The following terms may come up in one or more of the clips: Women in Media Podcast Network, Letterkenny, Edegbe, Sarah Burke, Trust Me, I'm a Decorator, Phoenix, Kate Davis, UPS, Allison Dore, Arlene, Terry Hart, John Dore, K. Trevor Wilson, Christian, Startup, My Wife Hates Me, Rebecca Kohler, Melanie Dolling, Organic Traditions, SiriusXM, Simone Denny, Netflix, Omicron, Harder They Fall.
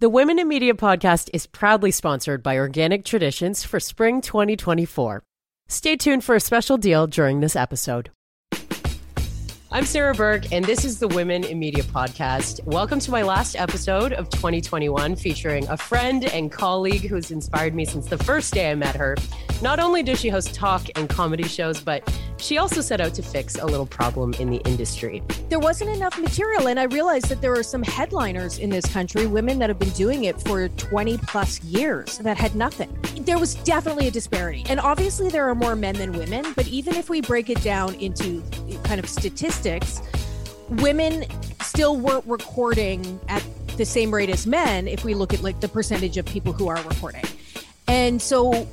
The Women in Media podcast is proudly sponsored by Organic Traditions for Spring 2024. Stay tuned for a special deal during this episode. I'm Sarah Burke, and this is the Women in Media podcast. Welcome to my last episode of 2021, featuring a friend and colleague who's inspired me since the first day I met her. Not only does she host talk and comedy shows, but she also set out to fix a little problem in the industry. There wasn't enough material, and I realized that there are some headliners in this country, women that have been doing it for 20 plus years that had nothing. There was definitely a disparity. And obviously there are more men than women, but even if we break it down into kind of statistics, women still weren't recording at the same rate as men if we look at like the percentage of people who are recording. And so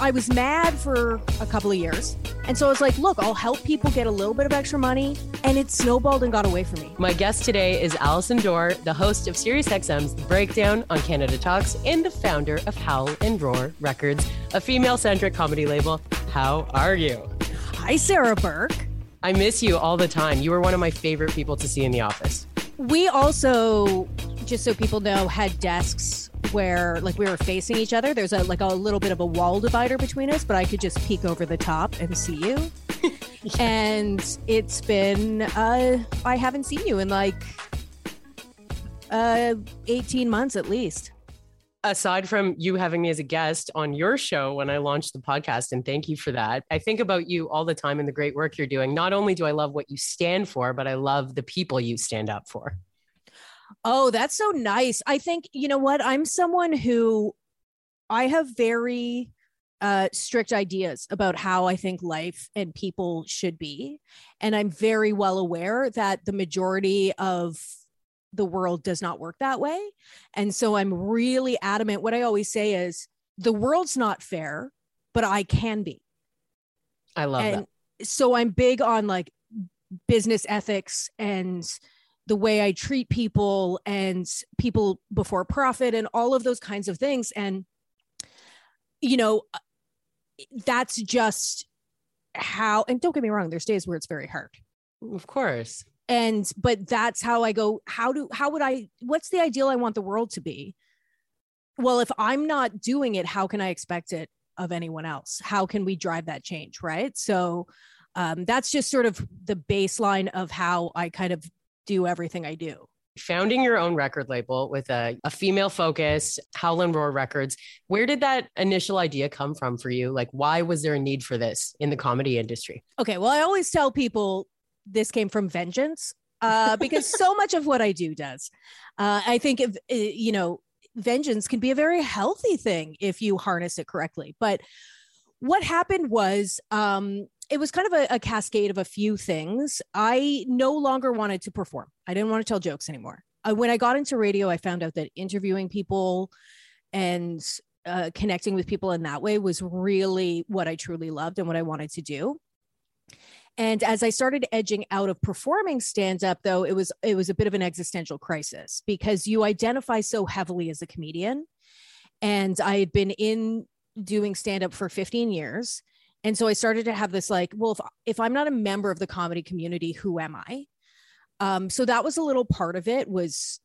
I was mad for a couple of years. And so I was like, look, I'll help people get a little bit of extra money. And it snowballed and got away from me. My guest today is Allison Dore, the host of SiriusXM's The Breakdown on Canada Talks and the founder of Howl and Roar Records, a female-centric comedy label. How are you? Hi, Sarah Burke. I miss you all the time. You were one of my favorite people to see in the office. We also, just so people know, had desks where like we were facing each other. There's a little bit of a wall divider between us, but I could just peek over the top and see you. Yes. And it's been, I haven't seen you in like 18 months at least. Aside from you having me as a guest on your show when I launched the podcast, and thank you for that, I think about you all the time and the great work you're doing. Not only do I love what you stand for, but I love the people you stand up for. Oh, that's so nice. I think, you know what? I'm someone who I have very strict ideas about how I think life and people should be. And I'm very well aware that the majority of the world does not work that way. And so I'm really adamant. What I always say is the world's not fair, but I can be. I love that. So I'm big on like business ethics and the way I treat people and people before profit and all of those kinds of things. And, you know, that's just how, and don't get me wrong, there's days where it's very hard. Of course. And, but that's how I go, what's the ideal I want the world to be? Well, if I'm not doing it, how can I expect it of anyone else? How can we drive that change? Right. So that's just sort of the baseline of how I kind of do everything I do. Founding your own record label with a female focus, Howl and Roar Records. Where did that initial idea come from for you? Like, why was there a need for this in the comedy industry? Okay. Well, I always tell people this came from vengeance because so much of what I do does. I think, if you know, vengeance can be a very healthy thing if you harness it correctly. But what happened was, it was kind of a cascade of a few things. I no longer wanted to perform. I didn't want to tell jokes anymore. When I got into radio, I found out that interviewing people and connecting with people in that way was really what I truly loved and what I wanted to do. And as I started edging out of performing stand-up, though, it was a bit of an existential crisis because you identify so heavily as a comedian. And I had been in doing stand-up for 15 years. And so I started to have this like, well, if I'm not a member of the comedy community, who am I? So that was a little part of it was,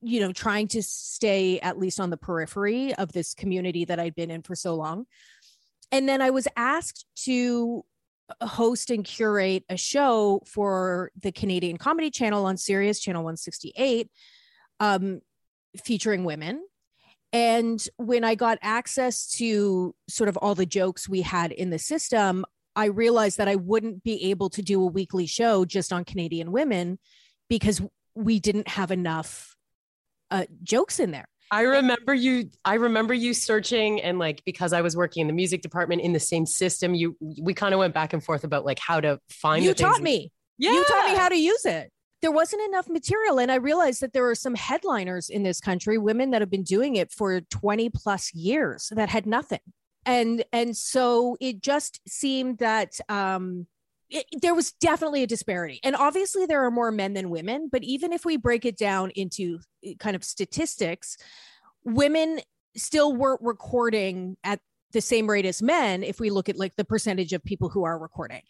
you know, trying to stay at least on the periphery of this community that I'd been in for so long. And then I was asked to host and curate a show for the Canadian Comedy Channel on Sirius Channel 168, featuring women. And when I got access to sort of all the jokes we had in the system, I realized that I wouldn't be able to do a weekly show just on Canadian women because we didn't have enough jokes in there. I remember you searching and like, because I was working in the music department in the same system, we kind of went back and forth about like how to find you taught me. Yeah. You taught me how to use it. There wasn't enough material. And I realized that there are some headliners in this country, women that have been doing it for 20 plus years that had nothing. And so it just seemed that there was definitely a disparity. And obviously there are more men than women, but even if we break it down into kind of statistics, women still weren't recording at the same rate as men if we look at like the percentage of people who are recording.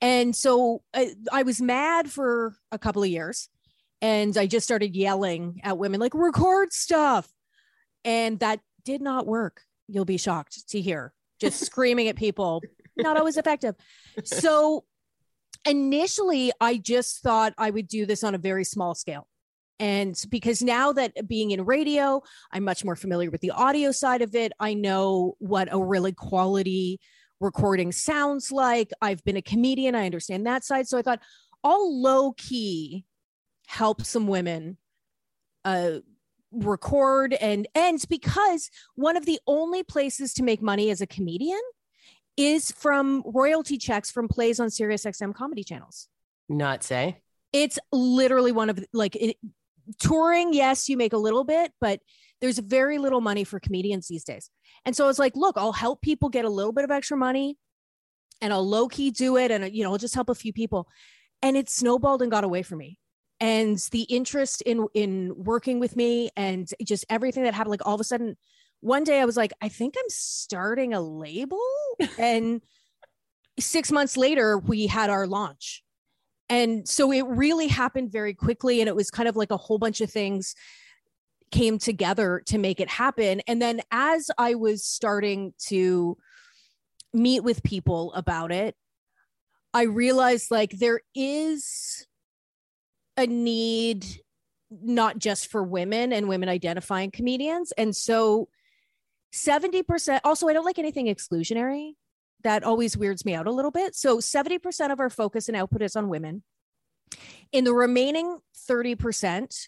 And so I was mad for a couple of years. And I just started yelling at women, like, record stuff. And that did not work. You'll be shocked to hear. Just screaming at people, not always effective. So initially, I just thought I would do this on a very small scale. And because now that being in radio, I'm much more familiar with the audio side of it. I know what a really quality recording sounds like. I've been a comedian. I understand that side. So I thought I'll low key help some women record and ends, because one of the only places to make money as a comedian is from royalty checks from plays on SiriusXM comedy channels. Not say. It's literally one of touring. Yes, you make a little bit, but there's very little money for comedians these days. And so I was like, look, I'll help people get a little bit of extra money and I'll low key do it. And, I'll just help a few people. And it snowballed and got away from me. And the interest in working with me and just everything that happened, like all of a sudden, one day I was like, I think I'm starting a label. And 6 months later, we had our launch. And so it really happened very quickly. And it was kind of like a whole bunch of things came together to make it happen. And then as I was starting to meet with people about it, I realized like there is a need not just for women and women identifying comedians. And so 70%, also I don't like anything exclusionary. That always weirds me out a little bit. So 70% of our focus and output is on women. In the remaining 30%,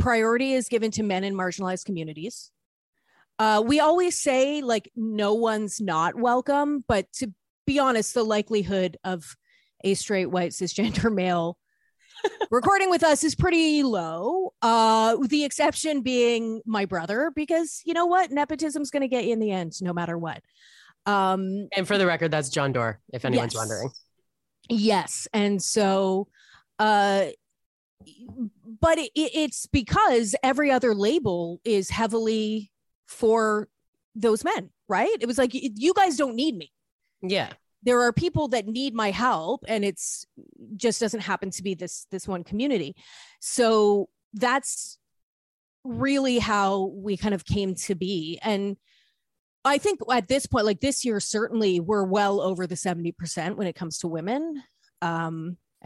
priority is given to men in marginalized communities. We always say like no one's not welcome, but to be honest, the likelihood of a straight, white, cisgender male recording with us is pretty low. The exception being my brother, because you know what? Nepotism's going to get you in the end, no matter what. And for the record, that's John Dore, if anyone's wondering. Yes. And so, but it's because every other label is heavily for those men, right? It was like, you guys don't need me. Yeah. There are people that need my help, and it's just doesn't happen to be this one community. So that's really how we kind of came to be. And I think at this point, like this year, certainly we're well over the 70% when it comes to women. I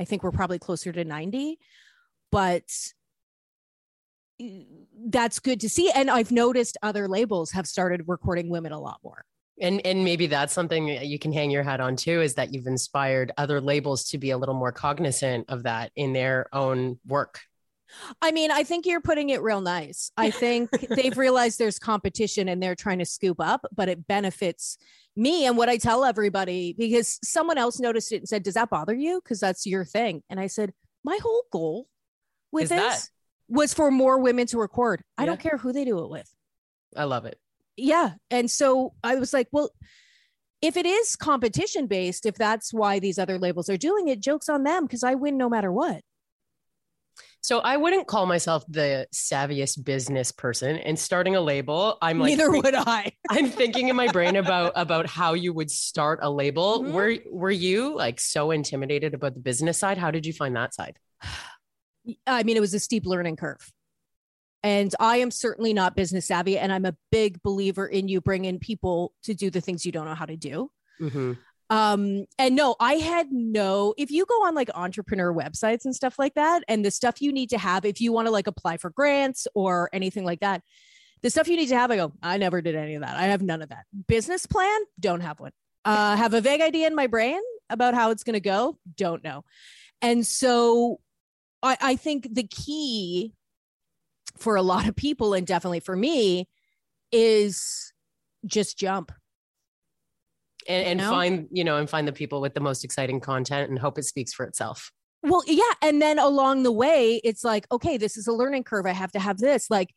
think we're probably closer to 90, but that's good to see. And I've noticed other labels have started recording women a lot more. And maybe that's something you can hang your hat on too, is that you've inspired other labels to be a little more cognizant of that in their own work. I mean, I think you're putting it real nice. I think they've realized there's competition and they're trying to scoop up, but it benefits me and what I tell everybody, because someone else noticed it and said, does that bother you? Because that's your thing. And I said, my whole goal with was for more women to record. Yeah. I don't care who they do it with. I love it. Yeah. And so I was like, well, if it is competition based, if that's why these other labels are doing it, joke's on them, because I win no matter what. So I wouldn't call myself the savviest business person, and starting a label, I'm like, neither would I. I'm thinking in my brain about how you would start a label. Mm-hmm. Were you like so intimidated about the business side? How did you find that side? I mean, it was a steep learning curve, and I am certainly not business savvy. And I'm a big believer in you bring in people to do the things you don't know how to do. Mm-hmm. And no, I had no, if you go on like entrepreneur websites and stuff like that, and the stuff you need to have, if you want to like apply for grants or anything like that, the stuff you need to have, I go, I never did any of that. I have none of that. Business plan. Don't have one. Have a vague idea in my brain about how it's going to go. Don't know. And so I think the key for a lot of people, and definitely for me, is just jump. And find the people with the most exciting content and hope it speaks for itself. Well, yeah. And then along the way, it's like, okay, this is a learning curve. I have to have this. Like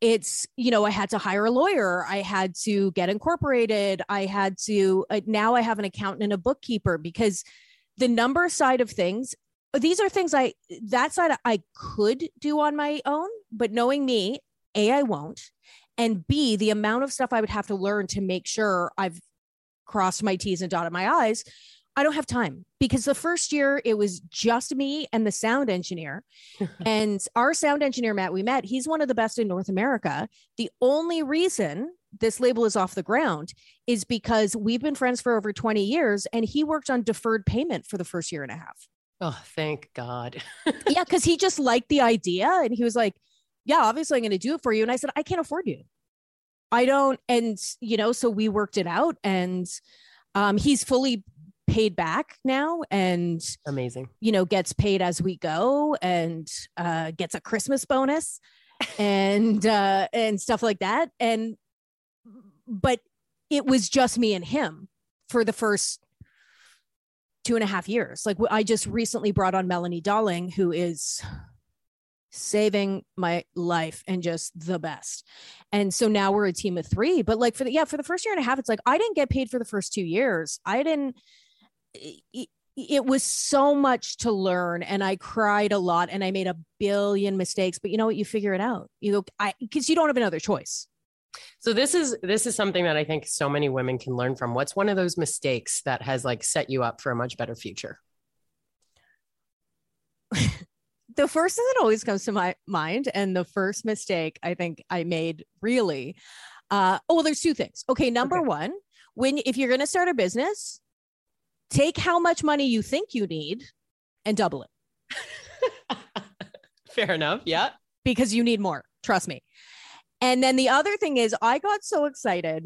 it's, I had to hire a lawyer. I had to get incorporated. I had to, now I have an accountant and a bookkeeper, because the number side of things, these are things that side I could do on my own, but knowing me, A, I won't. And B, the amount of stuff I would have to learn to make sure I've crossed my T's and dotted my I's I don't have time, because the first year it was just me and the sound engineer. And our sound engineer, Matt, we met, he's one of the best in North America. The only reason this label is off the ground is because we've been friends for over 20 years and he worked on deferred payment for the first year and a half. Oh, thank God. Yeah. Cause he just liked the idea and he was like, yeah, obviously I'm going to do it for you. And I said, I can't afford you. I don't. And you know, so we worked it out and he's fully paid back now and amazing, you know, gets paid as we go and gets a Christmas bonus and stuff like that. And, but it was just me and him for the first 2.5 years. Like I just recently brought on Melanie Dolling, who is saving my life and just the best. And so now we're a team of 3, but like for the first year and a half, it's like, I didn't get paid for the first 2 years. It was so much to learn and I cried a lot and I made a billion mistakes, but you know what? You figure it out. You go, cause you don't have another choice. So this is something that I think so many women can learn from. What's one of those mistakes that has like set you up for a much better future? The first thing that always comes to my mind, and the first mistake I think I made really, there's 2 things. Okay. Number one, if you're going to start a business, take how much money you think you need and double it. Fair enough. Yeah. Because you need more, trust me. And then the other thing is I got so excited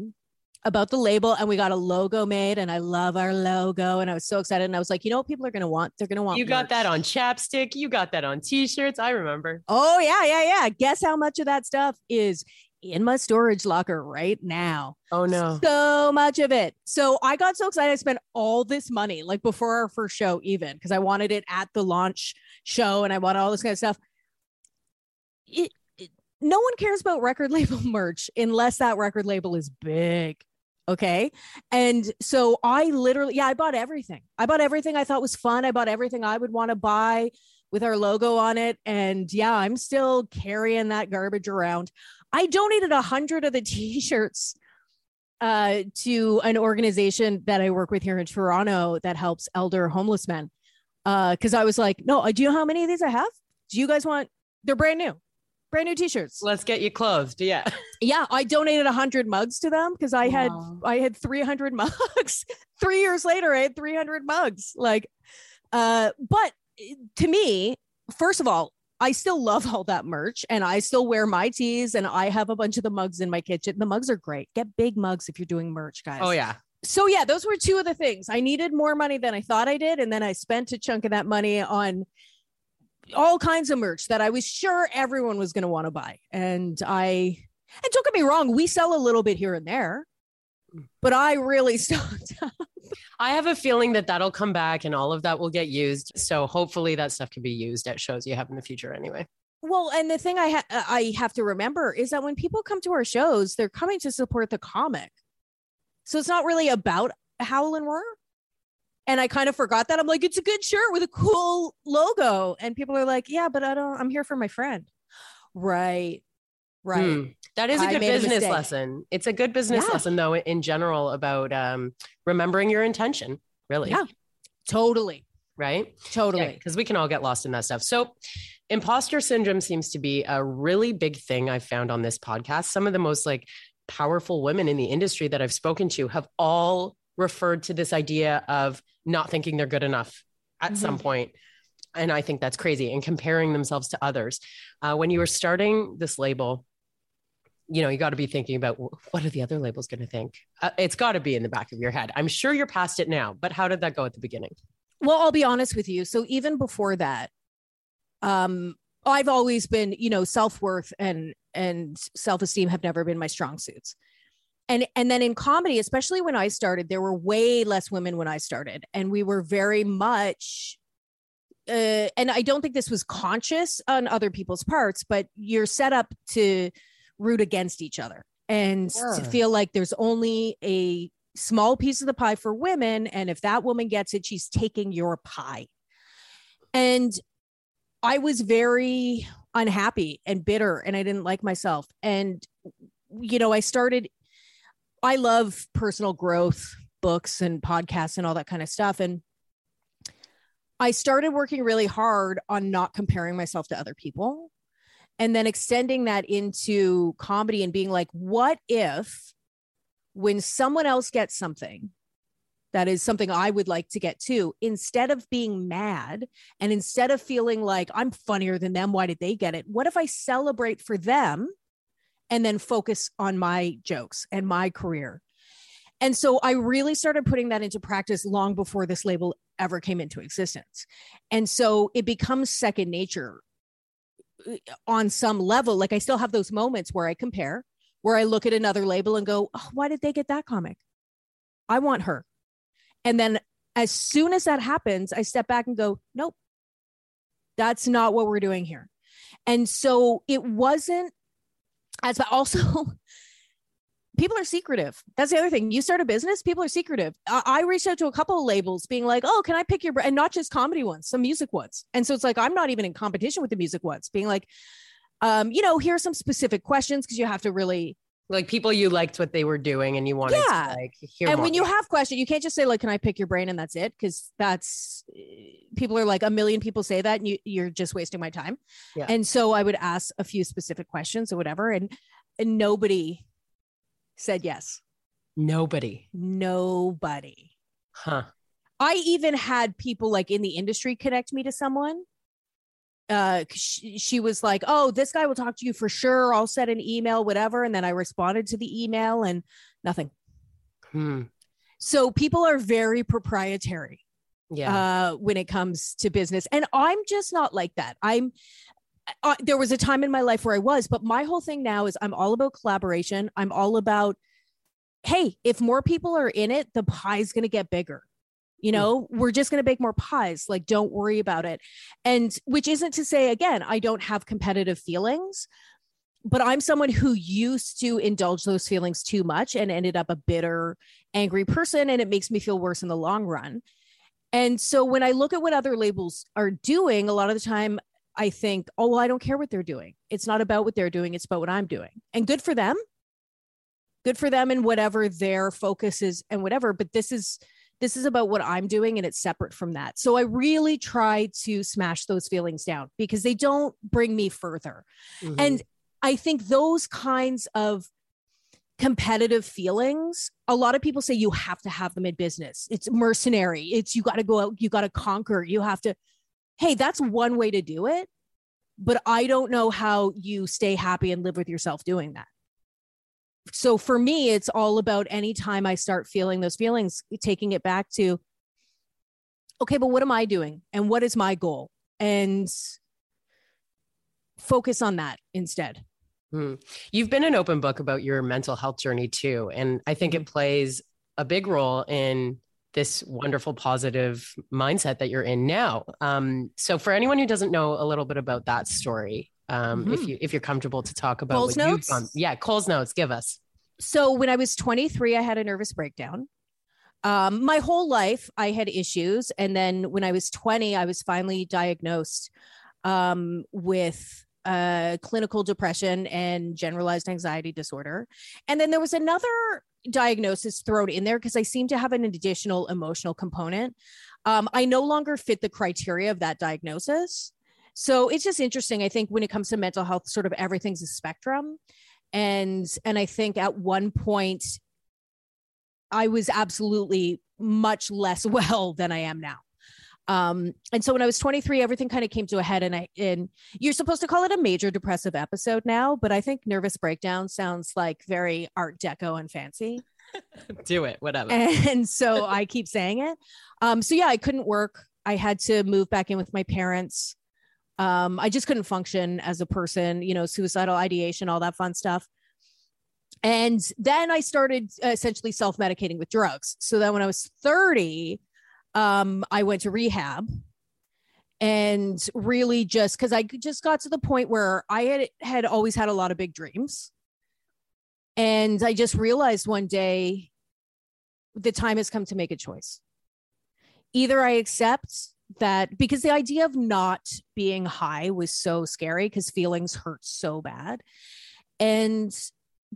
about the label and we got a logo made and I love our logo. And I was so excited. And I was like, you know what people are going to want? They're going to want. You merch. Got that on chapstick. You got that on t-shirts. I remember. Oh yeah. Yeah. Yeah. Guess how much of that stuff is in my storage locker right now. Oh no. So much of it. So I got so excited. I spent all this money, like before our first show, even because I wanted it at the launch show and I wanted all this kind of stuff. No one cares about record label merch unless that record label is big. Okay. And so I literally, I bought everything. I bought everything I thought was fun. I bought everything I would want to buy with our logo on it. And yeah, I'm still carrying that garbage around. I donated 100 of the t-shirts to an organization that I work with here in Toronto that helps elder homeless men. Cause I was like, no, do you know how many of these I have? Do you guys want, they're brand new. Brand new t-shirts. Let's get you clothed. Yeah. Yeah. I donated 100 mugs to them because I had 300 mugs. 3 years later, I had 300 mugs. Like, but to me, first of all, I still love all that merch and I still wear my tees and I have a bunch of the mugs in my kitchen. The mugs are great. Get big mugs if you're doing merch, guys. Oh yeah. So yeah, those were 2 of the things. I needed more money than I thought I did. And then I spent a chunk of that money on all kinds of merch that I was sure everyone was going to want to buy. And don't get me wrong, we sell a little bit here and there, but I really stocked up. I have a feeling that that'll come back and all of that will get used. So hopefully that stuff can be used at shows you have in the future anyway. Well, and the thing I have to remember is that when people come to our shows, they're coming to support the comic. So it's not really about Howl and Roar. And I kind of forgot that. I'm like, it's a good shirt with a cool logo. And people are like, yeah, but I'm here for my friend. Right. Right. That is a good business lesson. It's a good business lesson though, in general about remembering your intention, really. Yeah, totally. Right. Totally. Yeah, cause we can all get lost in that stuff. So imposter syndrome seems to be a really big thing I've found on this podcast. Some of the most like powerful women in the industry that I've spoken to have all referred to this idea of not thinking they're good enough at some point. And I think that's crazy, and comparing themselves to others. When you were starting this label, you know, you got to be thinking about what are the other labels going to think? It's got to be in the back of your head. I'm sure you're past it now, but how did that go at the beginning? Well, I'll be honest with you. So even before that, I've always been, you know, self-worth and self-esteem have never been my strong suits. And then in comedy, especially when I started, there were way less women when I started, and we were very much, and I don't think this was conscious on other people's parts, but you're set up to root against each other and to feel like there's only a small piece of the pie for women. And if that woman gets it, she's taking your pie. And I was very unhappy and bitter, and I didn't like myself. And, you know, I love personal growth, books and podcasts and all that kind of stuff. And I started working really hard on not comparing myself to other people, and then extending that into comedy and being like, what if when someone else gets something that is something I would like to get too, instead of being mad and instead of feeling like I'm funnier than them, why did they get it? What if I celebrate for them and then focus on my jokes and my career? And so I really started putting that into practice long before this label ever came into existence. And so it becomes second nature on some level. Like I still have those moments where I compare, where I look at another label and go, oh, why did they get that comic? I want her. And then as soon as that happens, I step back and go, nope, that's not what we're doing here. And so it wasn't as, but also people are secretive. That's the other thing. You start a business, people are secretive. I reached out to a couple of labels being like, oh, can I pick your, and not just comedy ones, some music ones. And so it's like, I'm not even in competition with the music ones, being like, you know, here are some specific questions, because you have to really, like, people you liked what they were doing and you wanted to like hear and more. When you have questions, you can't just say like, can I pick your brain? And that's it. Cause that's, people are like, a million people say that and you're just wasting my time. Yeah. And so I would ask a few specific questions or whatever. And nobody said yes. Nobody. Huh. I even had people like in the industry connect me to someone. She was like, oh, this guy will talk to you for sure. I'll send an email, whatever. And then I responded to the email and nothing. So people are very proprietary when it comes to business. And I'm just not like that. There was a time in my life where I was, but my whole thing now is I'm all about collaboration. I'm all about, hey, if more people are in it, the pie is going to get bigger. You know, we're just going to bake more pies. Like, don't worry about it. And which isn't to say, again, I don't have competitive feelings, but I'm someone who used to indulge those feelings too much and ended up a bitter, angry person. And it makes me feel worse in the long run. And so when I look at what other labels are doing, a lot of the time I think, oh, well, I don't care what they're doing. It's not about what they're doing. It's about what I'm doing. And good for them. Good for them and whatever their focus is and whatever. But this is about what I'm doing, and it's separate from that. So I really try to smash those feelings down because they don't bring me further. Mm-hmm. And I think those kinds of competitive feelings, a lot of people say you have to have them in business. It's mercenary. It's, you got to go out, you got to conquer, you have to, hey, that's one way to do it. But I don't know how you stay happy and live with yourself doing that. So for me, it's all about anytime I start feeling those feelings, taking it back to, okay, but what am I doing? And what is my goal? And focus on that instead. You've been an open book about your mental health journey too. And I think it plays a big role in this wonderful positive mindset that you're in now. So for anyone who doesn't know a little bit about that story, if you're comfortable to talk about Cole's what notes? You've done. Yeah, Cole's notes, give us. So when I was 23, I had a nervous breakdown. My whole life I had issues. And then when I was 20, I was finally diagnosed with clinical depression and generalized anxiety disorder. And then there was another diagnosis thrown in there because I seemed to have an additional emotional component. I no longer fit the criteria of that diagnosis. So it's just interesting. I think when it comes to mental health, sort of everything's a spectrum. And I think at one point I was absolutely much less well than I am now. And so when I was 23, everything kind of came to a head, and you're supposed to call it a major depressive episode now, but I think nervous breakdown sounds like very Art Deco and fancy. Do it, whatever. And so I keep saying it. So yeah, I couldn't work. I had to move back in with my parents. I just couldn't function as a person, you know, suicidal ideation, all that fun stuff. And then I started essentially self-medicating with drugs. So then when I was 30, I went to rehab, and really just because I just got to the point where I had always had a lot of big dreams. And I just realized one day the time has come to make a choice. Either I accept that, because the idea of not being high was so scary because feelings hurt so bad.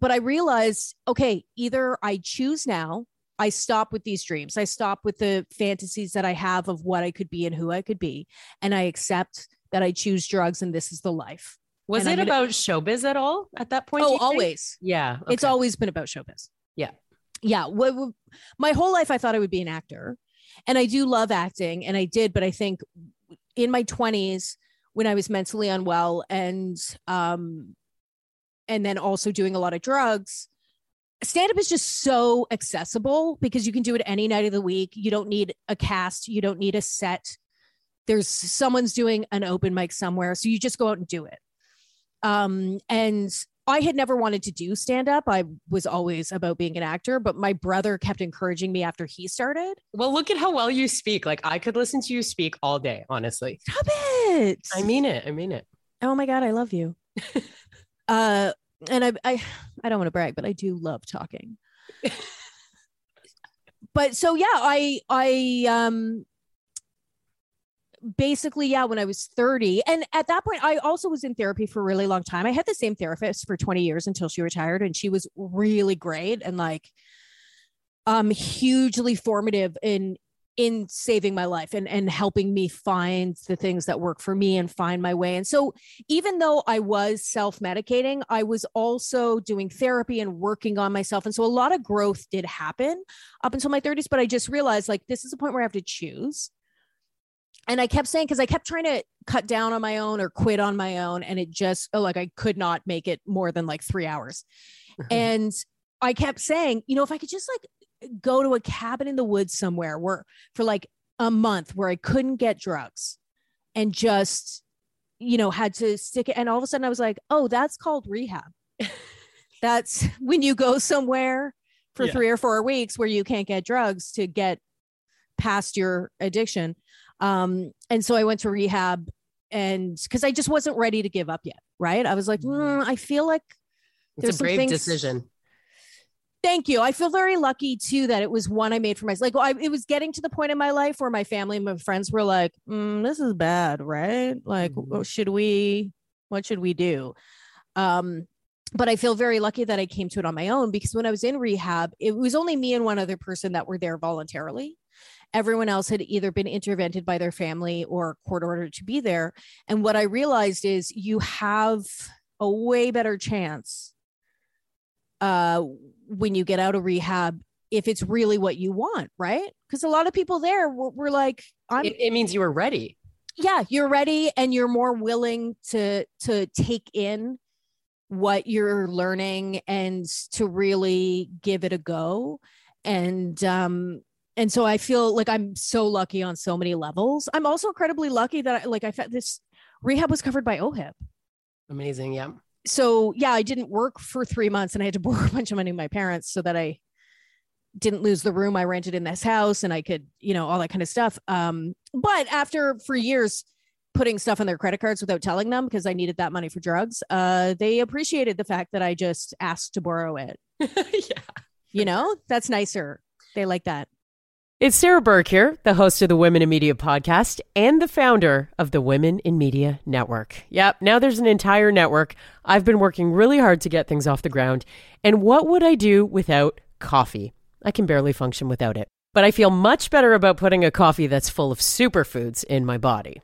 But I realized, okay, either I choose now I stop with these dreams. I stop with the fantasies that I have of what I could be and who I could be. And I accept that I choose drugs and this is the life. Was it about showbiz at all at that point? Oh, always. Yeah. Okay. It's always been about showbiz. Yeah. Yeah. My whole life, I thought I would be an actor, and I do love acting, and I did. But I think in my 20s, when I was mentally unwell and then also doing a lot of drugs, stand-up is just so accessible because you can do it any night of the week. You don't need a cast. You don't need a set. There's someone's doing an open mic somewhere. So you just go out and do it. And I had never wanted to do stand-up. I was always about being an actor, but my brother kept encouraging me after he started. Well, look at how well you speak. Like, I could listen to you speak all day, honestly. Stop it. I mean it. Oh my God, I love you. And I don't want to brag, but I do love talking. But so, yeah, I basically, yeah, when I was 30. And at that point, I also was in therapy for a really long time. I had the same therapist for 20 years until she retired, and she was really great and like hugely formative in saving my life and helping me find the things that work for me and find my way. And so even though I was self-medicating, I was also doing therapy and working on myself. And so a lot of growth did happen up until my 30s, but I just realized, like, this is a point where I have to choose. And I kept saying, because I kept trying to cut down on my own or quit on my own. And it just, I could not make it more than like 3 hours. And I kept saying, if I could just like go to a cabin in the woods somewhere where for like a month where I couldn't get drugs and just, had to stick it. And all of a sudden I was like, oh, that's called rehab. That's when you go somewhere for 3 or 4 weeks where you can't get drugs to get past your addiction. And so I went to rehab, and because I just wasn't ready to give up yet. Right. I was like, I feel like there's it's a brave decision. Thank you. I feel very lucky too, that it was one I made for myself. Like it was getting to the point in my life where my family and my friends were like, this is bad. Right. Like, what should we do? But I feel very lucky that I came to it on my own, because when I was in rehab, it was only me and one other person that were there voluntarily. Everyone else had either been intervened by their family or court ordered to be there. And what I realized is you have a way better chance when you get out of rehab, if it's really what you want, right? Because a lot of people there were like, it means you were ready. Yeah, you're ready, and you're more willing to take in what you're learning and to really give it a go. And so I feel like I'm so lucky on so many levels. I'm also incredibly lucky that I felt this rehab was covered by OHIP. Amazing. Yeah. So yeah, I didn't work for 3 months, and I had to borrow a bunch of money from my parents so that I didn't lose the room I rented in this house, and I could, all that kind of stuff. But for years, putting stuff on their credit cards without telling them because I needed that money for drugs, they appreciated the fact that I just asked to borrow it. Yeah. That's nicer. They like that. It's Sarah Burke here, the host of the Women in Media podcast and the founder of the Women in Media Network. Yep, now there's an entire network. I've been working really hard to get things off the ground. And what would I do without coffee? I can barely function without it. But I feel much better about putting a coffee that's full of superfoods in my body.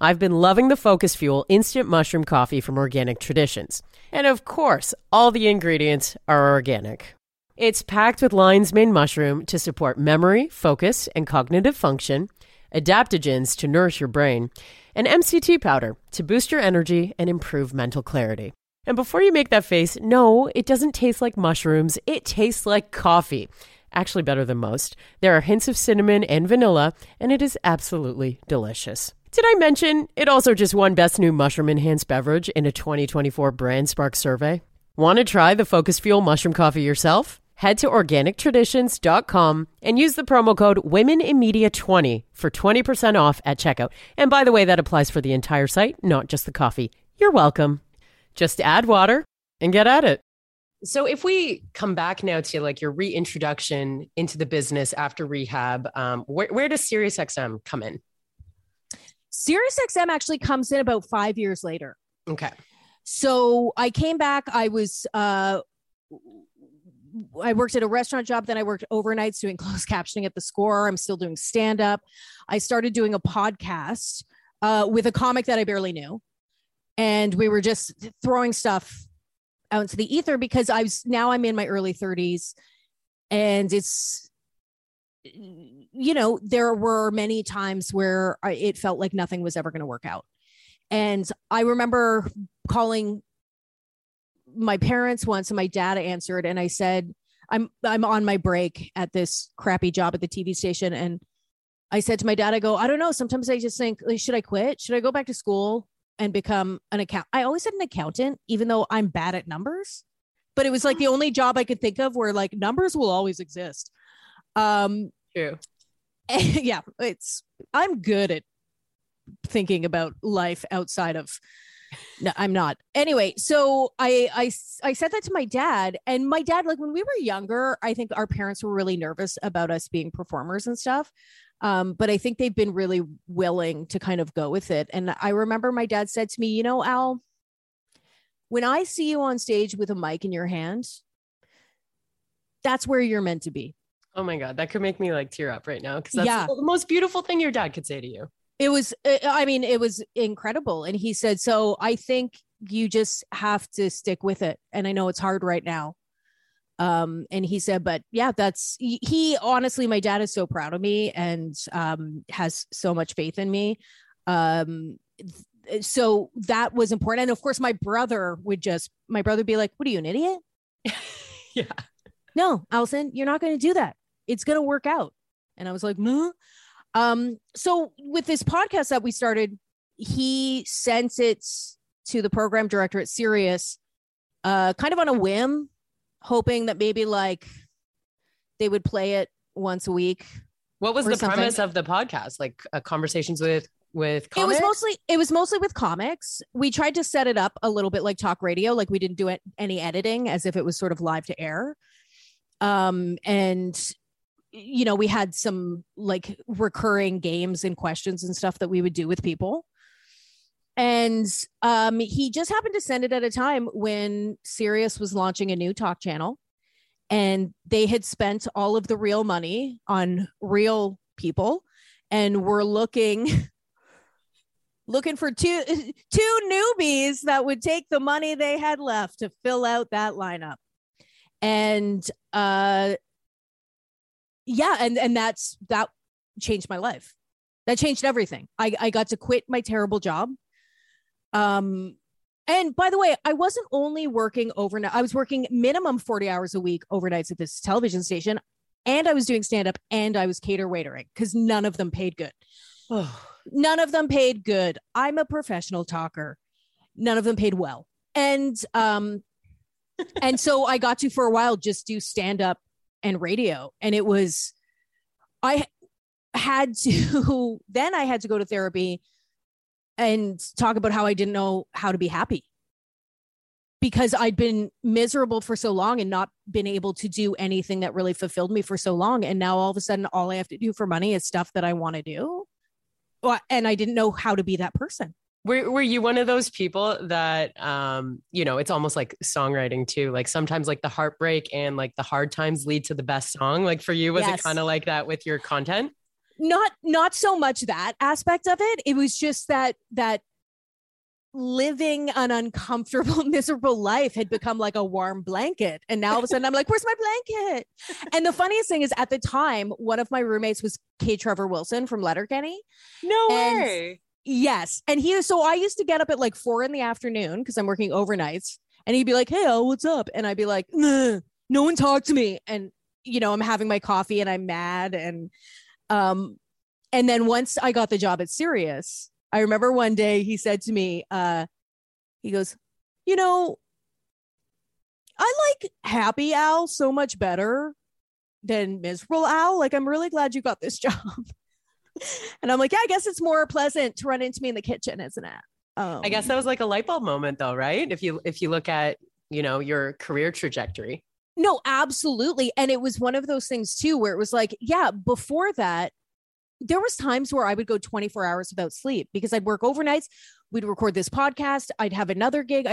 I've been loving the Focus Fuel instant mushroom coffee from Organic Traditions. And of course, all the ingredients are organic. It's packed with lion's mane mushroom to support memory, focus, and cognitive function, adaptogens to nourish your brain, and MCT powder to boost your energy and improve mental clarity. And before you make that face, no, it doesn't taste like mushrooms. It tastes like coffee. Actually, better than most. There are hints of cinnamon and vanilla, and it is absolutely delicious. Did I mention it also just won Best New Mushroom Enhanced Beverage in a 2024 Brand Spark survey? Want to try the Focus Fuel mushroom coffee yourself? Head to organictraditions.com and use the promo code WomenInMedia20 for 20% off at checkout. And by the way, that applies for the entire site, not just the coffee. You're welcome. Just add water and get at it. So if we come back now to like your reintroduction into the business after rehab, where does SiriusXM come in? SiriusXM actually comes in about 5 years later. Okay. So I came back, I was I worked at a restaurant job. Then I worked overnights doing closed captioning at the Score. I'm still doing stand-up. I started doing a podcast with a comic that I barely knew. And we were just throwing stuff out into the ether because I'm in my early 30s. And it's, you know, there were many times where it felt like nothing was ever going to work out. And I remember calling my parents once, and my dad answered, and I said, I'm on my break at this crappy job at the TV station. And I said to my dad, I go, I don't know. Sometimes I just think, should I quit? Should I go back to school and become an accountant? I always said an accountant, even though I'm bad at numbers, but it was like the only job I could think of where like numbers will always exist. True. Yeah. I'm good at thinking about life outside of, no, I'm not. Anyway, so I said that to my dad, and my dad, like when we were younger, I think our parents were really nervous about us being performers and stuff. But I think they've been really willing to kind of go with it. And I remember my dad said to me, you know, Al, when I see you on stage with a mic in your hand, that's where you're meant to be. Oh my God. That could make me like tear up right now. Cause that's the most beautiful thing your dad could say to you. It was, I mean, it was incredible. And he said, so I think you just have to stick with it. And I know it's hard right now. And he said, but yeah, honestly, my dad is so proud of me and has so much faith in me. So that was important. And of course, my brother would be like, what are you, an idiot? Yeah. No, Allison, you're not going to do that. It's going to work out. And I was like, no. So with this podcast that we started, he sent it to the program director at Sirius, kind of on a whim, hoping that maybe like they would play it once a week. What was the premise of the podcast? Like conversations with comics? It was mostly with comics. We tried to set it up a little bit like talk radio. Like we didn't do any editing, as if it was sort of live to air. And you know, we had some like recurring games and questions and stuff that we would do with people. And he just happened to send it at a time when Sirius was launching a new talk channel, and they had spent all of the real money on real people and were looking for two newbies that would take the money they had left to fill out that lineup. And and that changed my life. That changed everything. I got to quit my terrible job. And by the way, I wasn't only working overnight. I was working minimum 40 hours a week overnights at this television station. And I was doing stand-up, and I was waitering because none of them paid good. None of them paid good. I'm a professional talker. None of them paid well. And, and so I got to, for a while, just do stand-up and radio. And it was, I had to go to therapy and talk about how I didn't know how to be happy because I'd been miserable for so long and not been able to do anything that really fulfilled me for so long. And now all of a sudden, all I have to do for money is stuff that I want to do. And I didn't know how to be that person. Were you one of those people that, you know, it's almost like songwriting too. Like sometimes like the heartbreak and like the hard times lead to the best song. Like for you, was it kind of like that with your content? Not so much that aspect of it. It was just that living an uncomfortable, miserable life had become like a warm blanket. And now all of a sudden I'm like, where's my blanket? And the funniest thing is at the time, one of my roommates was K. Trevor Wilson from Letterkenny. No way. Yes. And so I used to get up at like 4 p.m. because I'm working overnights, and he'd be like, hey, oh, what's up? And I'd be like, no one talked to me. And, you know, I'm having my coffee and I'm mad. And then once I got the job at Sirius, I remember one day he said to me, he goes, you know, I like happy Al so much better than miserable Al. Like, I'm really glad you got this job. And I'm like, yeah, I guess it's more pleasant to run into me in the kitchen, isn't it? I guess that was like a light bulb moment though, right? If you look at, you know, your career trajectory. No, absolutely. And it was one of those things too, where it was like, yeah, before that, there was times where I would go 24 hours without sleep because I'd work overnights. We'd record this podcast. I'd have another gig.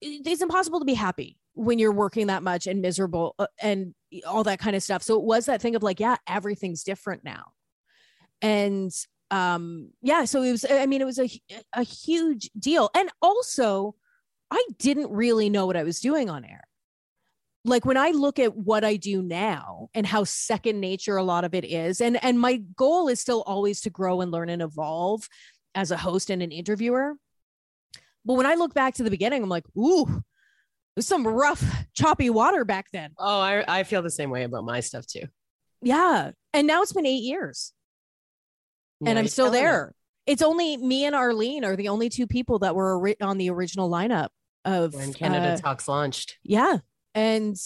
it's impossible to be happy when you're working that much and miserable and all that kind of stuff. So it was that thing of like, yeah, everything's different now. And yeah, so it was, I mean, it was a huge deal. And also I didn't really know what I was doing on air. Like when I look at what I do now and how second nature a lot of it is, and my goal is still always to grow and learn and evolve as a host and an interviewer. But when I look back to the beginning, I'm like, ooh, there's some rough, choppy water back then. Oh, I feel the same way about my stuff too. Yeah. And now it's been 8 years and I'm still there. It's only me and Arlene are the only two people that were on the original lineup of when Canada Talks launched. Yeah. And,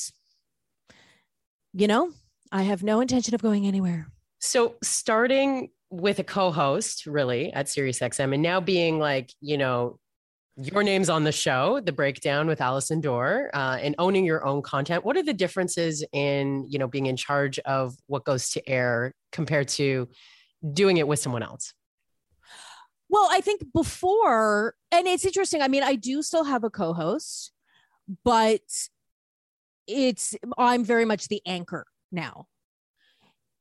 you know, I have no intention of going anywhere. So starting with a co-host really at SiriusXM and now being like, you know, your name's on the show, The Breakdown with Allison Dore, and owning your own content. What are the differences in, you know, being in charge of what goes to air compared to doing it with someone else? Well, I think before, and it's interesting. I mean, I do still have a co-host, but I'm very much the anchor now.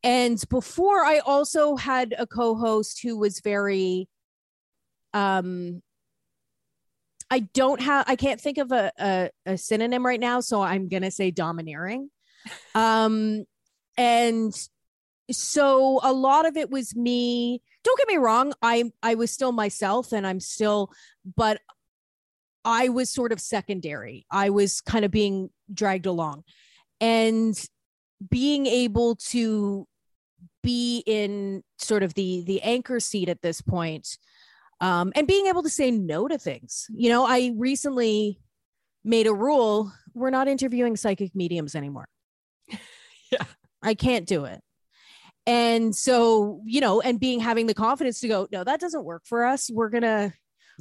And before I also had a co-host who was very, I can't think of a synonym right now. So I'm going to say domineering. And so a lot of it was me. Don't get me wrong. I was still myself and I'm still, but I was sort of secondary. I was kind of being dragged along and being able to be in sort of the anchor seat at this point. And being able to say no to things. You know, I recently made a rule. We're not interviewing psychic mediums anymore. Yeah. I can't do it. And so, you know, and having the confidence to go, no, that doesn't work for us.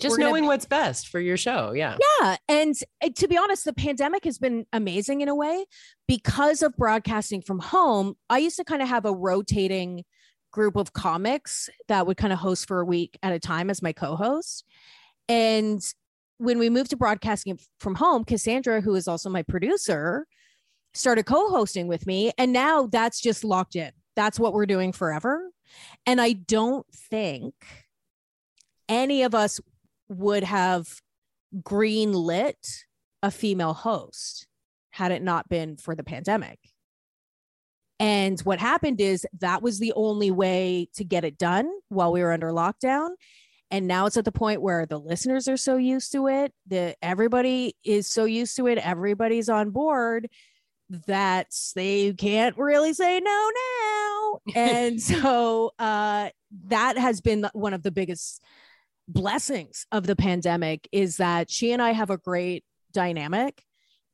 Knowing what's best for your show. Yeah. Yeah. And to be honest, the pandemic has been amazing in a way because of broadcasting from home. I used to kind of have a rotating group of comics that would kind of host for a week at a time as my co-host. And when we moved to broadcasting from home, Cassandra, who is also my producer, started co-hosting with me. And now that's just locked in. That's what we're doing forever. And I don't think any of us would have greenlit a female host had it not been for the pandemic. And what happened is that was the only way to get it done while we were under lockdown. And now it's at the point where the listeners are so used to it, everybody is so used to it, everybody's on board, that they can't really say no now. And so that has been one of the biggest blessings of the pandemic, is that she and I have a great dynamic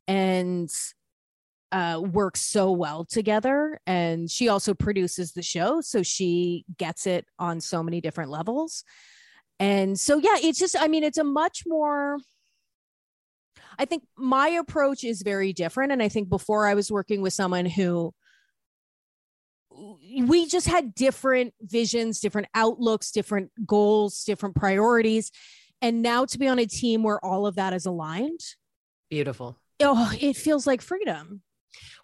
and works so well together. And she also produces the show, so she gets it on so many different levels. And so, yeah, it's just, I mean, it's a much more, I think my approach is very different. And I think before I was working with someone who we just had different visions, different outlooks, different goals, different priorities. And now to be on a team where all of that is aligned. Beautiful. Oh, it feels like freedom.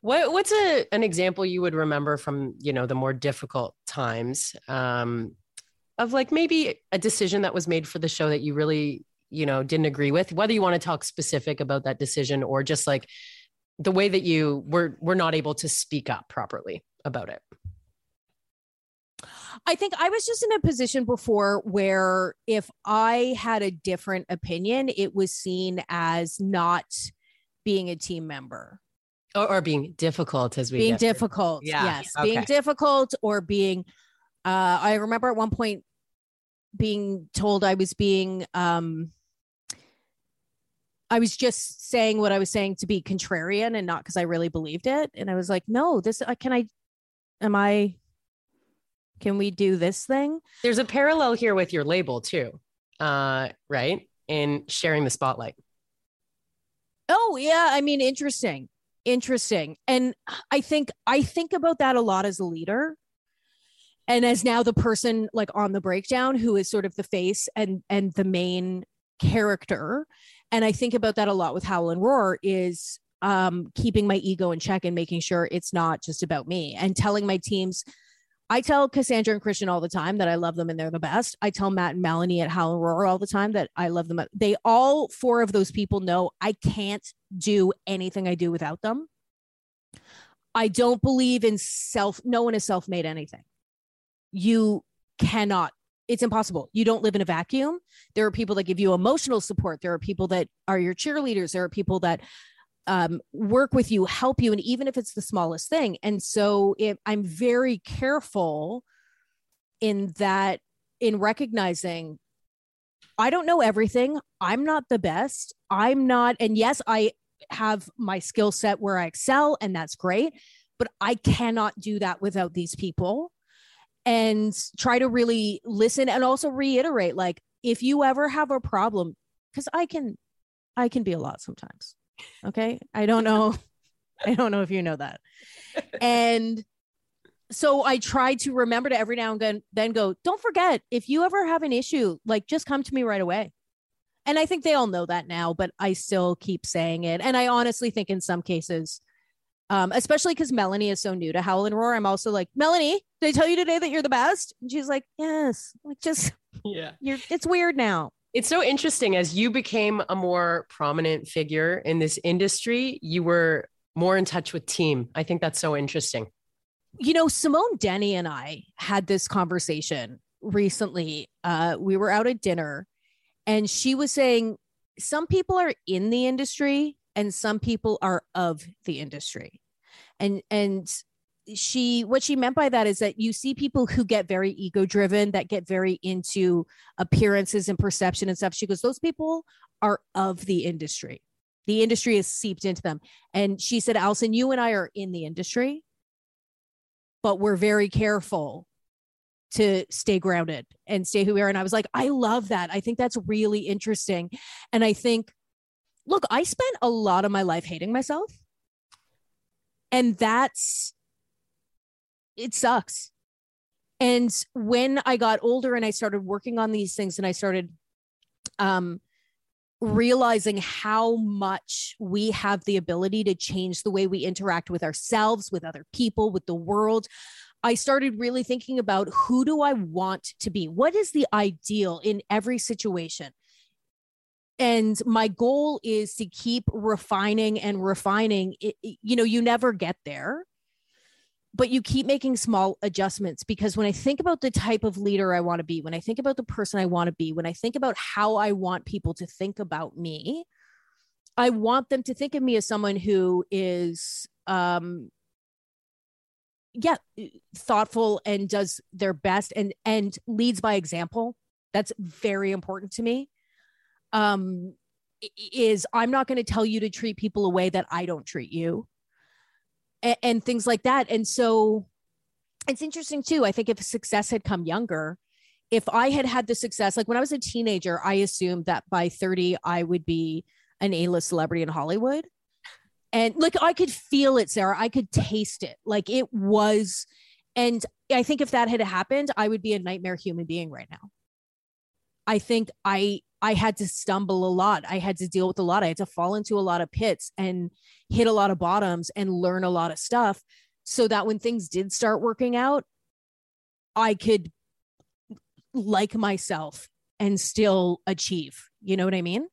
What's an example you would remember from, you know, the more difficult times of like maybe a decision that was made for the show that you really, you know, didn't agree with, whether you want to talk specific about that decision or just like the way that you were not able to speak up properly about it? I think I was just in a position before where if I had a different opinion, it was seen as not being a team member. Or being difficult difficult. Yeah. Yes. Okay. Being difficult or being, I remember at one point being told I was being, I was just saying what I was saying to be contrarian and not because I really believed it. And I was like, no, can we do this thing? There's a parallel here with your label too. Right. In sharing the spotlight. Oh yeah. I mean, interesting. And I think about that a lot as a leader and as now the person like on The Breakdown who is sort of the face and the main character And I think about that a lot with Howl and Roar is keeping my ego in check and making sure it's not just about me, and telling my teams. I tell Cassandra and Christian all the time that I love them and they're the best. I tell Matt and Melanie at Howl and Roar all the time that I love them. They all four of those people know I can't do anything I do without them. I don't believe in no one is self-made anything. You cannot, it's impossible. You don't live in a vacuum. There are people that give you emotional support. There are people that are your cheerleaders. There are people that work with you, help you. And even if it's the smallest thing. And so I'm very careful in that, in recognizing I don't know everything. I'm not the best. I'm not. And yes, I have my skill set where I excel, and that's great, but I cannot do that without these people. And try to really listen and also reiterate, like, if you ever have a problem, because I can be a lot sometimes. Okay. I don't know if you know that. And so I try to remember to every now and then go, don't forget, if you ever have an issue, like, just come to me right away. And I think they all know that now, but I still keep saying it. And I honestly think in some cases, especially because Melanie is so new to Howl and Roar, I'm also like, Melanie, did I tell you today that you're the best? And she's like, yes, like, just, yeah, it's weird now. It's so interesting, as you became a more prominent figure in this industry, you were more in touch with team. I think that's so interesting. You know, Simone Denny and I had this conversation recently. We were out at dinner, and she was saying, some people are in the industry and some people are of the industry. And what she meant by that is that you see people who get very ego driven, that get very into appearances and perception and stuff. She goes, those people are of the industry. The industry is seeped into them. And she said, Allison, you and I are in the industry, but we're very careful to stay grounded and stay who we are. And I was like, I love that. I think that's really interesting. And I think, look, I spent a lot of my life hating myself, and it sucks. And when I got older and I started working on these things, and I started realizing how much we have the ability to change the way we interact with ourselves, with other people, with the world, I started really thinking about, who do I want to be? What is the ideal in every situation? And my goal is to keep refining and refining. You know, you never get there, but you keep making small adjustments. Because when I think about the type of leader I want to be, when I think about the person I want to be, when I think about how I want people to think about me, I want them to think of me as someone who is, thoughtful and does their best and leads by example. That's very important to me. I'm not going to tell you to treat people a way that I don't treat you. And things like that. And so it's interesting too. I think if success had come younger, if I had had the success, like when I was a teenager, I assumed that by 30, I would be an A-list celebrity in Hollywood. And like, I could feel it, Sarah, I could taste it. Like it was. And I think if that had happened, I would be a nightmare human being right now. I think I had to stumble a lot. I had to deal with a lot. I had to fall into a lot of pits and hit a lot of bottoms and learn a lot of stuff, so that when things did start working out, I could like myself and still achieve. You know what I mean?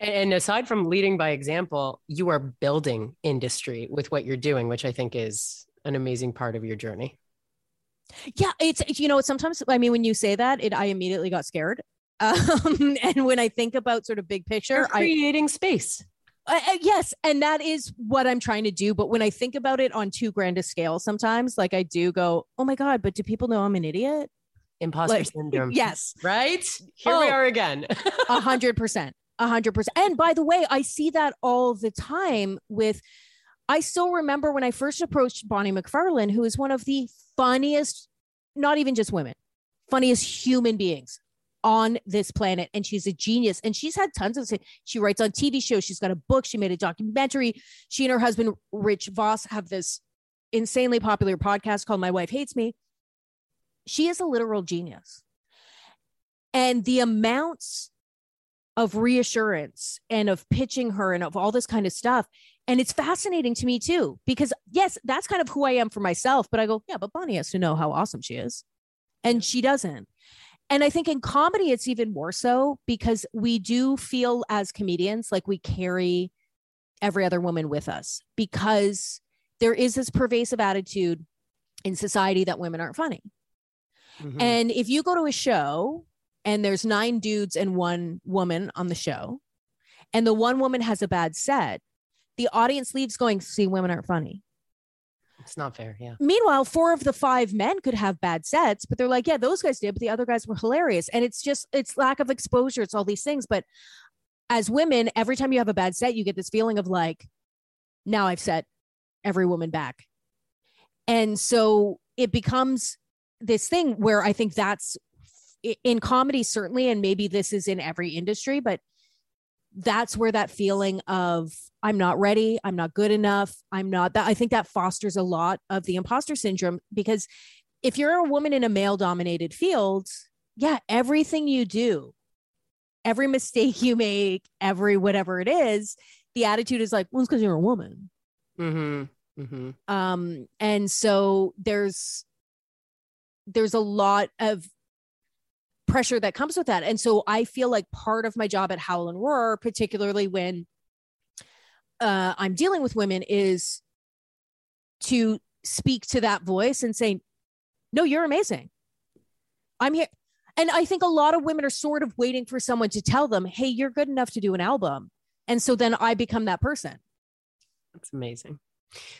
And aside from leading by example, you are building industry with what you're doing, which I think is an amazing part of your journey. Yeah. It's, you know, sometimes, I mean, when you say that, I immediately got scared. And when I think about sort of big picture, you're creating space. Yes. And that is what I'm trying to do. But when I think about it on too grand a scale, sometimes like I do go, oh my God, but do people know I'm an idiot? Imposter syndrome. Yes. Right. Here we are again. 100%. 100%. And by the way, I see that all the time with, I still remember when I first approached Bonnie McFarlane, who is one of the funniest, not even just women, funniest human beings on this planet. And she's a genius, and she's had tons of, she writes on TV shows. She's got a book. She made a documentary. She and her husband, Rich Voss, have this insanely popular podcast called My Wife Hates Me. She is a literal genius. And the amounts of reassurance and of pitching her and of all this kind of stuff. And it's fascinating to me too, because yes, that's kind of who I am for myself, but I go, yeah, but Bonnie has to know how awesome she is. And she doesn't. And I think in comedy, it's even more so because we do feel as comedians, like we carry every other woman with us because there is this pervasive attitude in society that women aren't funny. Mm-hmm. And if you go to a show and there's 9 dudes and 1 woman on the show, and the one woman has a bad set, the audience leaves going, see, women aren't funny. It's not fair. Yeah. Meanwhile, 4 of the 5 men could have bad sets, but they're like, yeah, those guys did, but the other guys were hilarious. And it's just, it's lack of exposure. It's all these things. But as women, every time you have a bad set, you get this feeling of like, now I've set every woman back. And so it becomes this thing where I think that's in comedy, certainly, and maybe this is in every industry, but that's where that feeling of I'm not ready, I'm not good enough, I'm not that. I think that fosters a lot of the imposter syndrome, because if you're a woman in a male dominated field, yeah, everything you do, every mistake you make, every whatever it is, the attitude is like, well, it's because you're a woman. Mm-hmm. Mm-hmm. And so there's a lot of pressure that comes with that. And so I feel like part of my job at Howl and Roar, particularly when I'm dealing with women, is to speak to that voice and say, no, you're amazing. I'm here. And I think a lot of women are sort of waiting for someone to tell them, hey, you're good enough to do an album. And so then I become that person. That's amazing.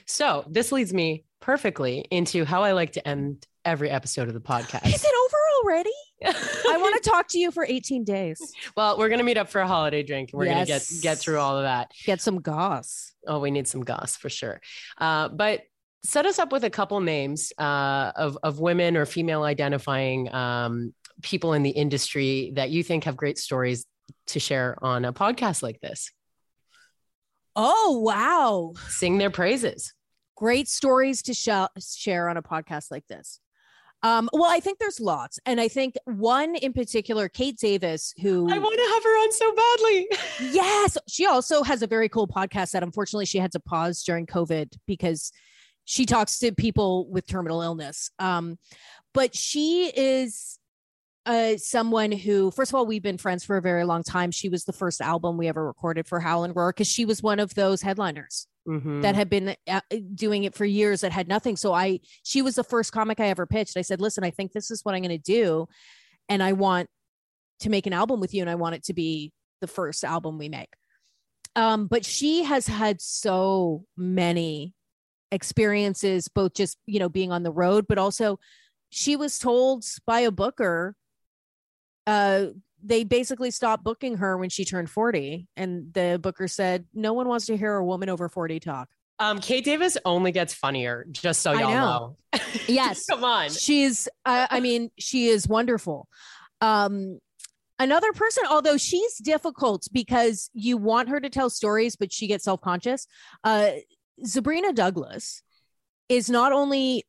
So this leads me perfectly into how I like to end every episode of the podcast. Is it over already? I want to talk to you for 18 days. Well, we're going to meet up for a holiday drink, and we're going to get through all of that. Get some goss. Oh, we need some goss for sure. But set us up with a couple names of women or female identifying people in the industry that you think have great stories to share on a podcast like this. Oh, wow. Sing their praises. Great stories to share on a podcast like this. Well, I think there's lots. And I think one in particular, Kate Davis, who I want to have her on so badly. Yes. She also has a very cool podcast that unfortunately she had to pause during COVID because she talks to people with terminal illness. But she is someone who, first of all, we've been friends for a very long time. She was the first album we ever recorded for Howl and Roar, because she was one of those headliners. Mm-hmm. That had been doing it for years that had nothing. So she was the first comic I ever pitched. I said, listen, I think this is what I'm going to do. And I want to make an album with you. And I want it to be the first album we make. But she has had so many experiences, both just, you know, being on the road, but also she was told by a booker, they basically stopped booking her when she turned 40. And the booker said, no one wants to hear a woman over 40 talk. Kate Davis only gets funnier, just so y'all know. Yes. Come on. She's, she is wonderful. Another person, although she's difficult because you want her to tell stories, but she gets self-conscious. Sabrina Douglas is not only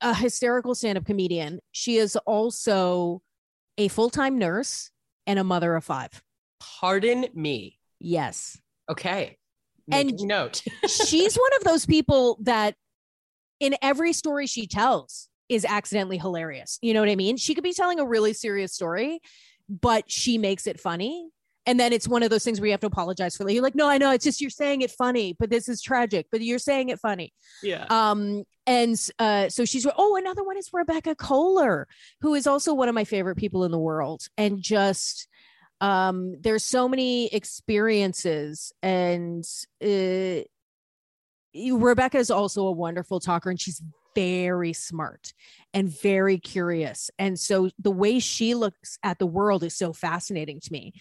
a hysterical stand-up comedian, she is also a full-time nurse and a mother of 5. Pardon me. Yes. Okay. Make and note. She's one of those people that in every story she tells is accidentally hilarious. You know what I mean? She could be telling a really serious story, but she makes it funny. And then it's one of those things where you have to apologize for it. You're like, no, I know. It's just, you're saying it funny, but this is tragic, but you're saying it funny. Yeah. So she's, another one is Rebecca Kohler, who is also one of my favorite people in the world. And just, there's so many experiences, and Rebecca is also a wonderful talker, and she's very smart and very curious. And so the way she looks at the world is so fascinating to me.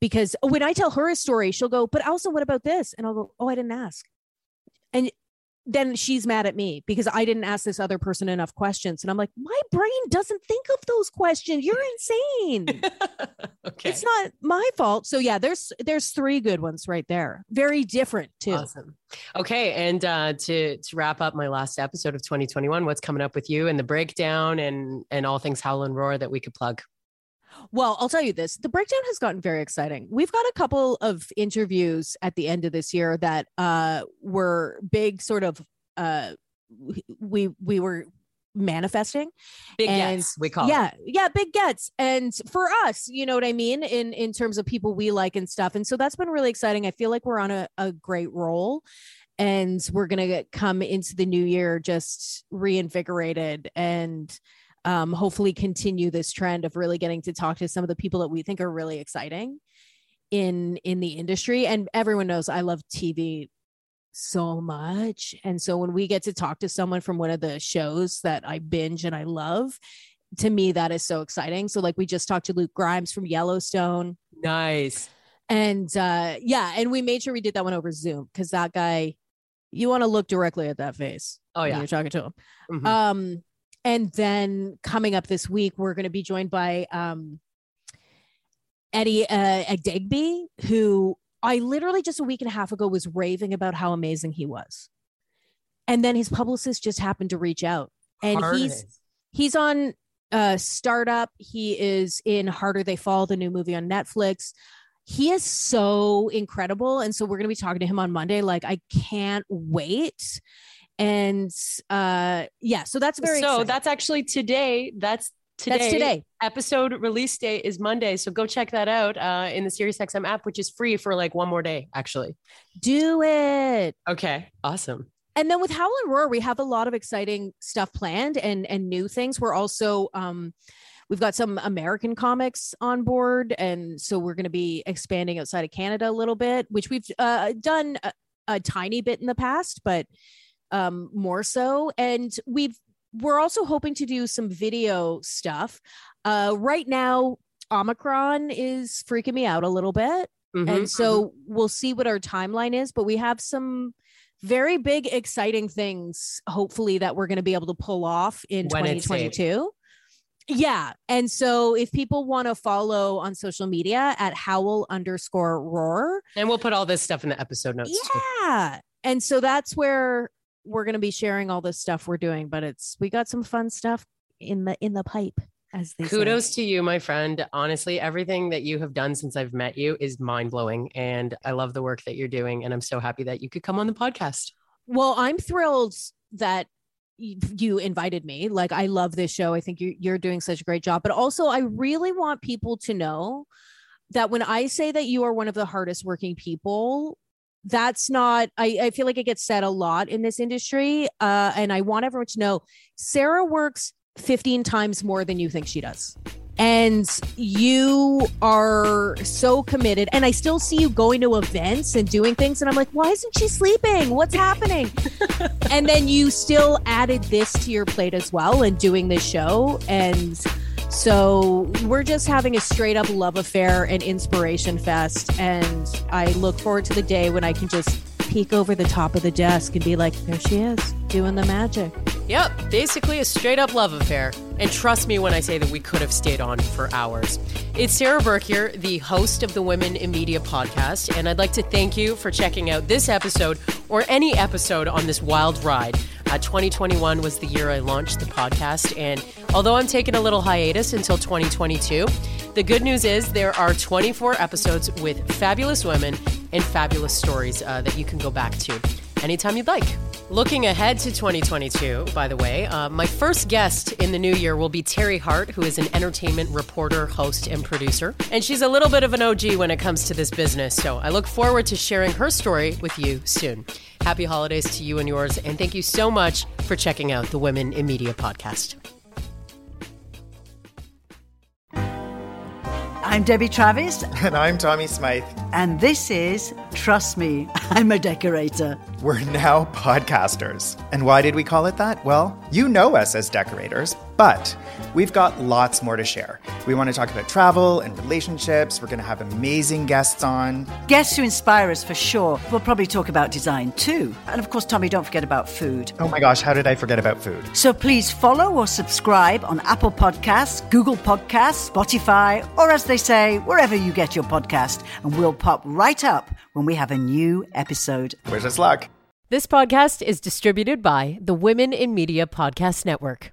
Because when I tell her a story, she'll go, but also, what about this? And I'll go, oh, I didn't ask. And then she's mad at me because I didn't ask this other person enough questions. And I'm like, my brain doesn't think of those questions. You're insane. Okay. It's not my fault. So yeah, there's 3 good ones right there. Very different too. Awesome. Okay. And to wrap up my last episode of 2021, what's coming up with you and the breakdown and all things Howl and Roar that we could plug? Well, I'll tell you this. The Breakdown has gotten very exciting. We've got a couple of interviews at the end of this year that were big sort of we were manifesting. Big gets, we call it. Yeah, big gets. And for us, you know what I mean, in terms of people we like and stuff. And so that's been really exciting. I feel like we're on a great roll. And we're going to come into the new year just reinvigorated and hopefully continue this trend of really getting to talk to some of the people that we think are really exciting in the industry. And everyone knows I love TV so much. And so when we get to talk to someone from one of the shows that I binge and I love, to me, that is so exciting. So like we just talked to Luke Grimes from Yellowstone. Nice. And and we made sure we did that one over Zoom because that guy, you want to look directly at that face. Oh, yeah. When you're talking to him. Mm-hmm. And then coming up this week, we're going to be joined by Edegbe, who I literally just a week and a half ago was raving about how amazing he was. And then his publicist just happened to reach out. And he's on Startup. He is in Harder They Fall, the new movie on Netflix. He is so incredible. And so we're going to be talking to him on Monday. Like, I can't wait. And so that's very exciting. So that's actually today. That's today. Episode release day is Monday. So go check that out in the SiriusXM app, which is free for like one more day, actually. Do it. Okay. Awesome. And then with Howl and Roar, we have a lot of exciting stuff planned and new things. We're also... we've got some American comics on board. And so we're going to be expanding outside of Canada a little bit, which we've done a tiny bit in the past, but more so. And we're also hoping to do some video stuff. Right now, Omicron is freaking me out a little bit. Mm-hmm. And so we'll see what our timeline is, but we have some very big, exciting things, hopefully, that we're going to be able to pull off in 2022. Yeah. And so if people want to follow on social media at @howl_roar. And we'll put all this stuff in the episode notes. Yeah. Too. And so that's where we're going to be sharing all this stuff we're doing, but we got some fun stuff in the pipe. Kudos to you, my friend. Honestly, everything that you have done since I've met you is mind blowing. And I love the work that you're doing. And I'm so happy that you could come on the podcast. Well, I'm thrilled that you invited me. Like, I love this show. I think you're doing such a great job, but also I really want people to know that when I say that you are one of the hardest working people, that's not, I feel like it gets said a lot in this industry. And I want everyone to know Sarah works 15 times more than you think she does. And you are so committed. And I still see you going to events and doing things. And I'm like, why isn't she sleeping? What's happening? And then you still added this to your plate as well and doing this show. And so we're just having a straight up love affair and inspiration fest. And I look forward to the day when I can just peek over the top of the desk and be like, there she is doing the magic. Yep, basically a straight up love affair. And trust me when I say that we could have stayed on for hours. It's Sarah Burke here, the host of the Women in Media podcast, and I'd like to thank you for checking out this episode or any episode on this wild ride. 2021 was the year I launched the podcast, and although I'm taking a little hiatus until 2022, the good news is there are 24 episodes with fabulous women and fabulous stories that you can go back to anytime you'd like. Looking ahead to 2022, by the way, my first guest in the new year will be Terry Hart, who is an entertainment reporter, host, and producer. And she's a little bit of an OG when it comes to this business, so I look forward to sharing her story with you soon. Happy holidays to you and yours, and thank you so much for checking out the Women in Media podcast. I'm Debbie Travis. And I'm Tommy Smythe. And this is Trust Me, I'm a Decorator. We're now podcasters. And why did we call it that? Well, you know us as decorators, but we've got lots more to share. We want to talk about travel and relationships. We're going to have amazing guests on. Guests who inspire us for sure. We'll probably talk about design too. And of course, Tommy, don't forget about food. Oh my gosh, how did I forget about food? So please follow or subscribe on Apple Podcasts, Google Podcasts, Spotify, or as they say, wherever you get your podcast. And we'll pop right up when we have a new episode. Wish us luck. This podcast is distributed by the Women in Media Podcast Network.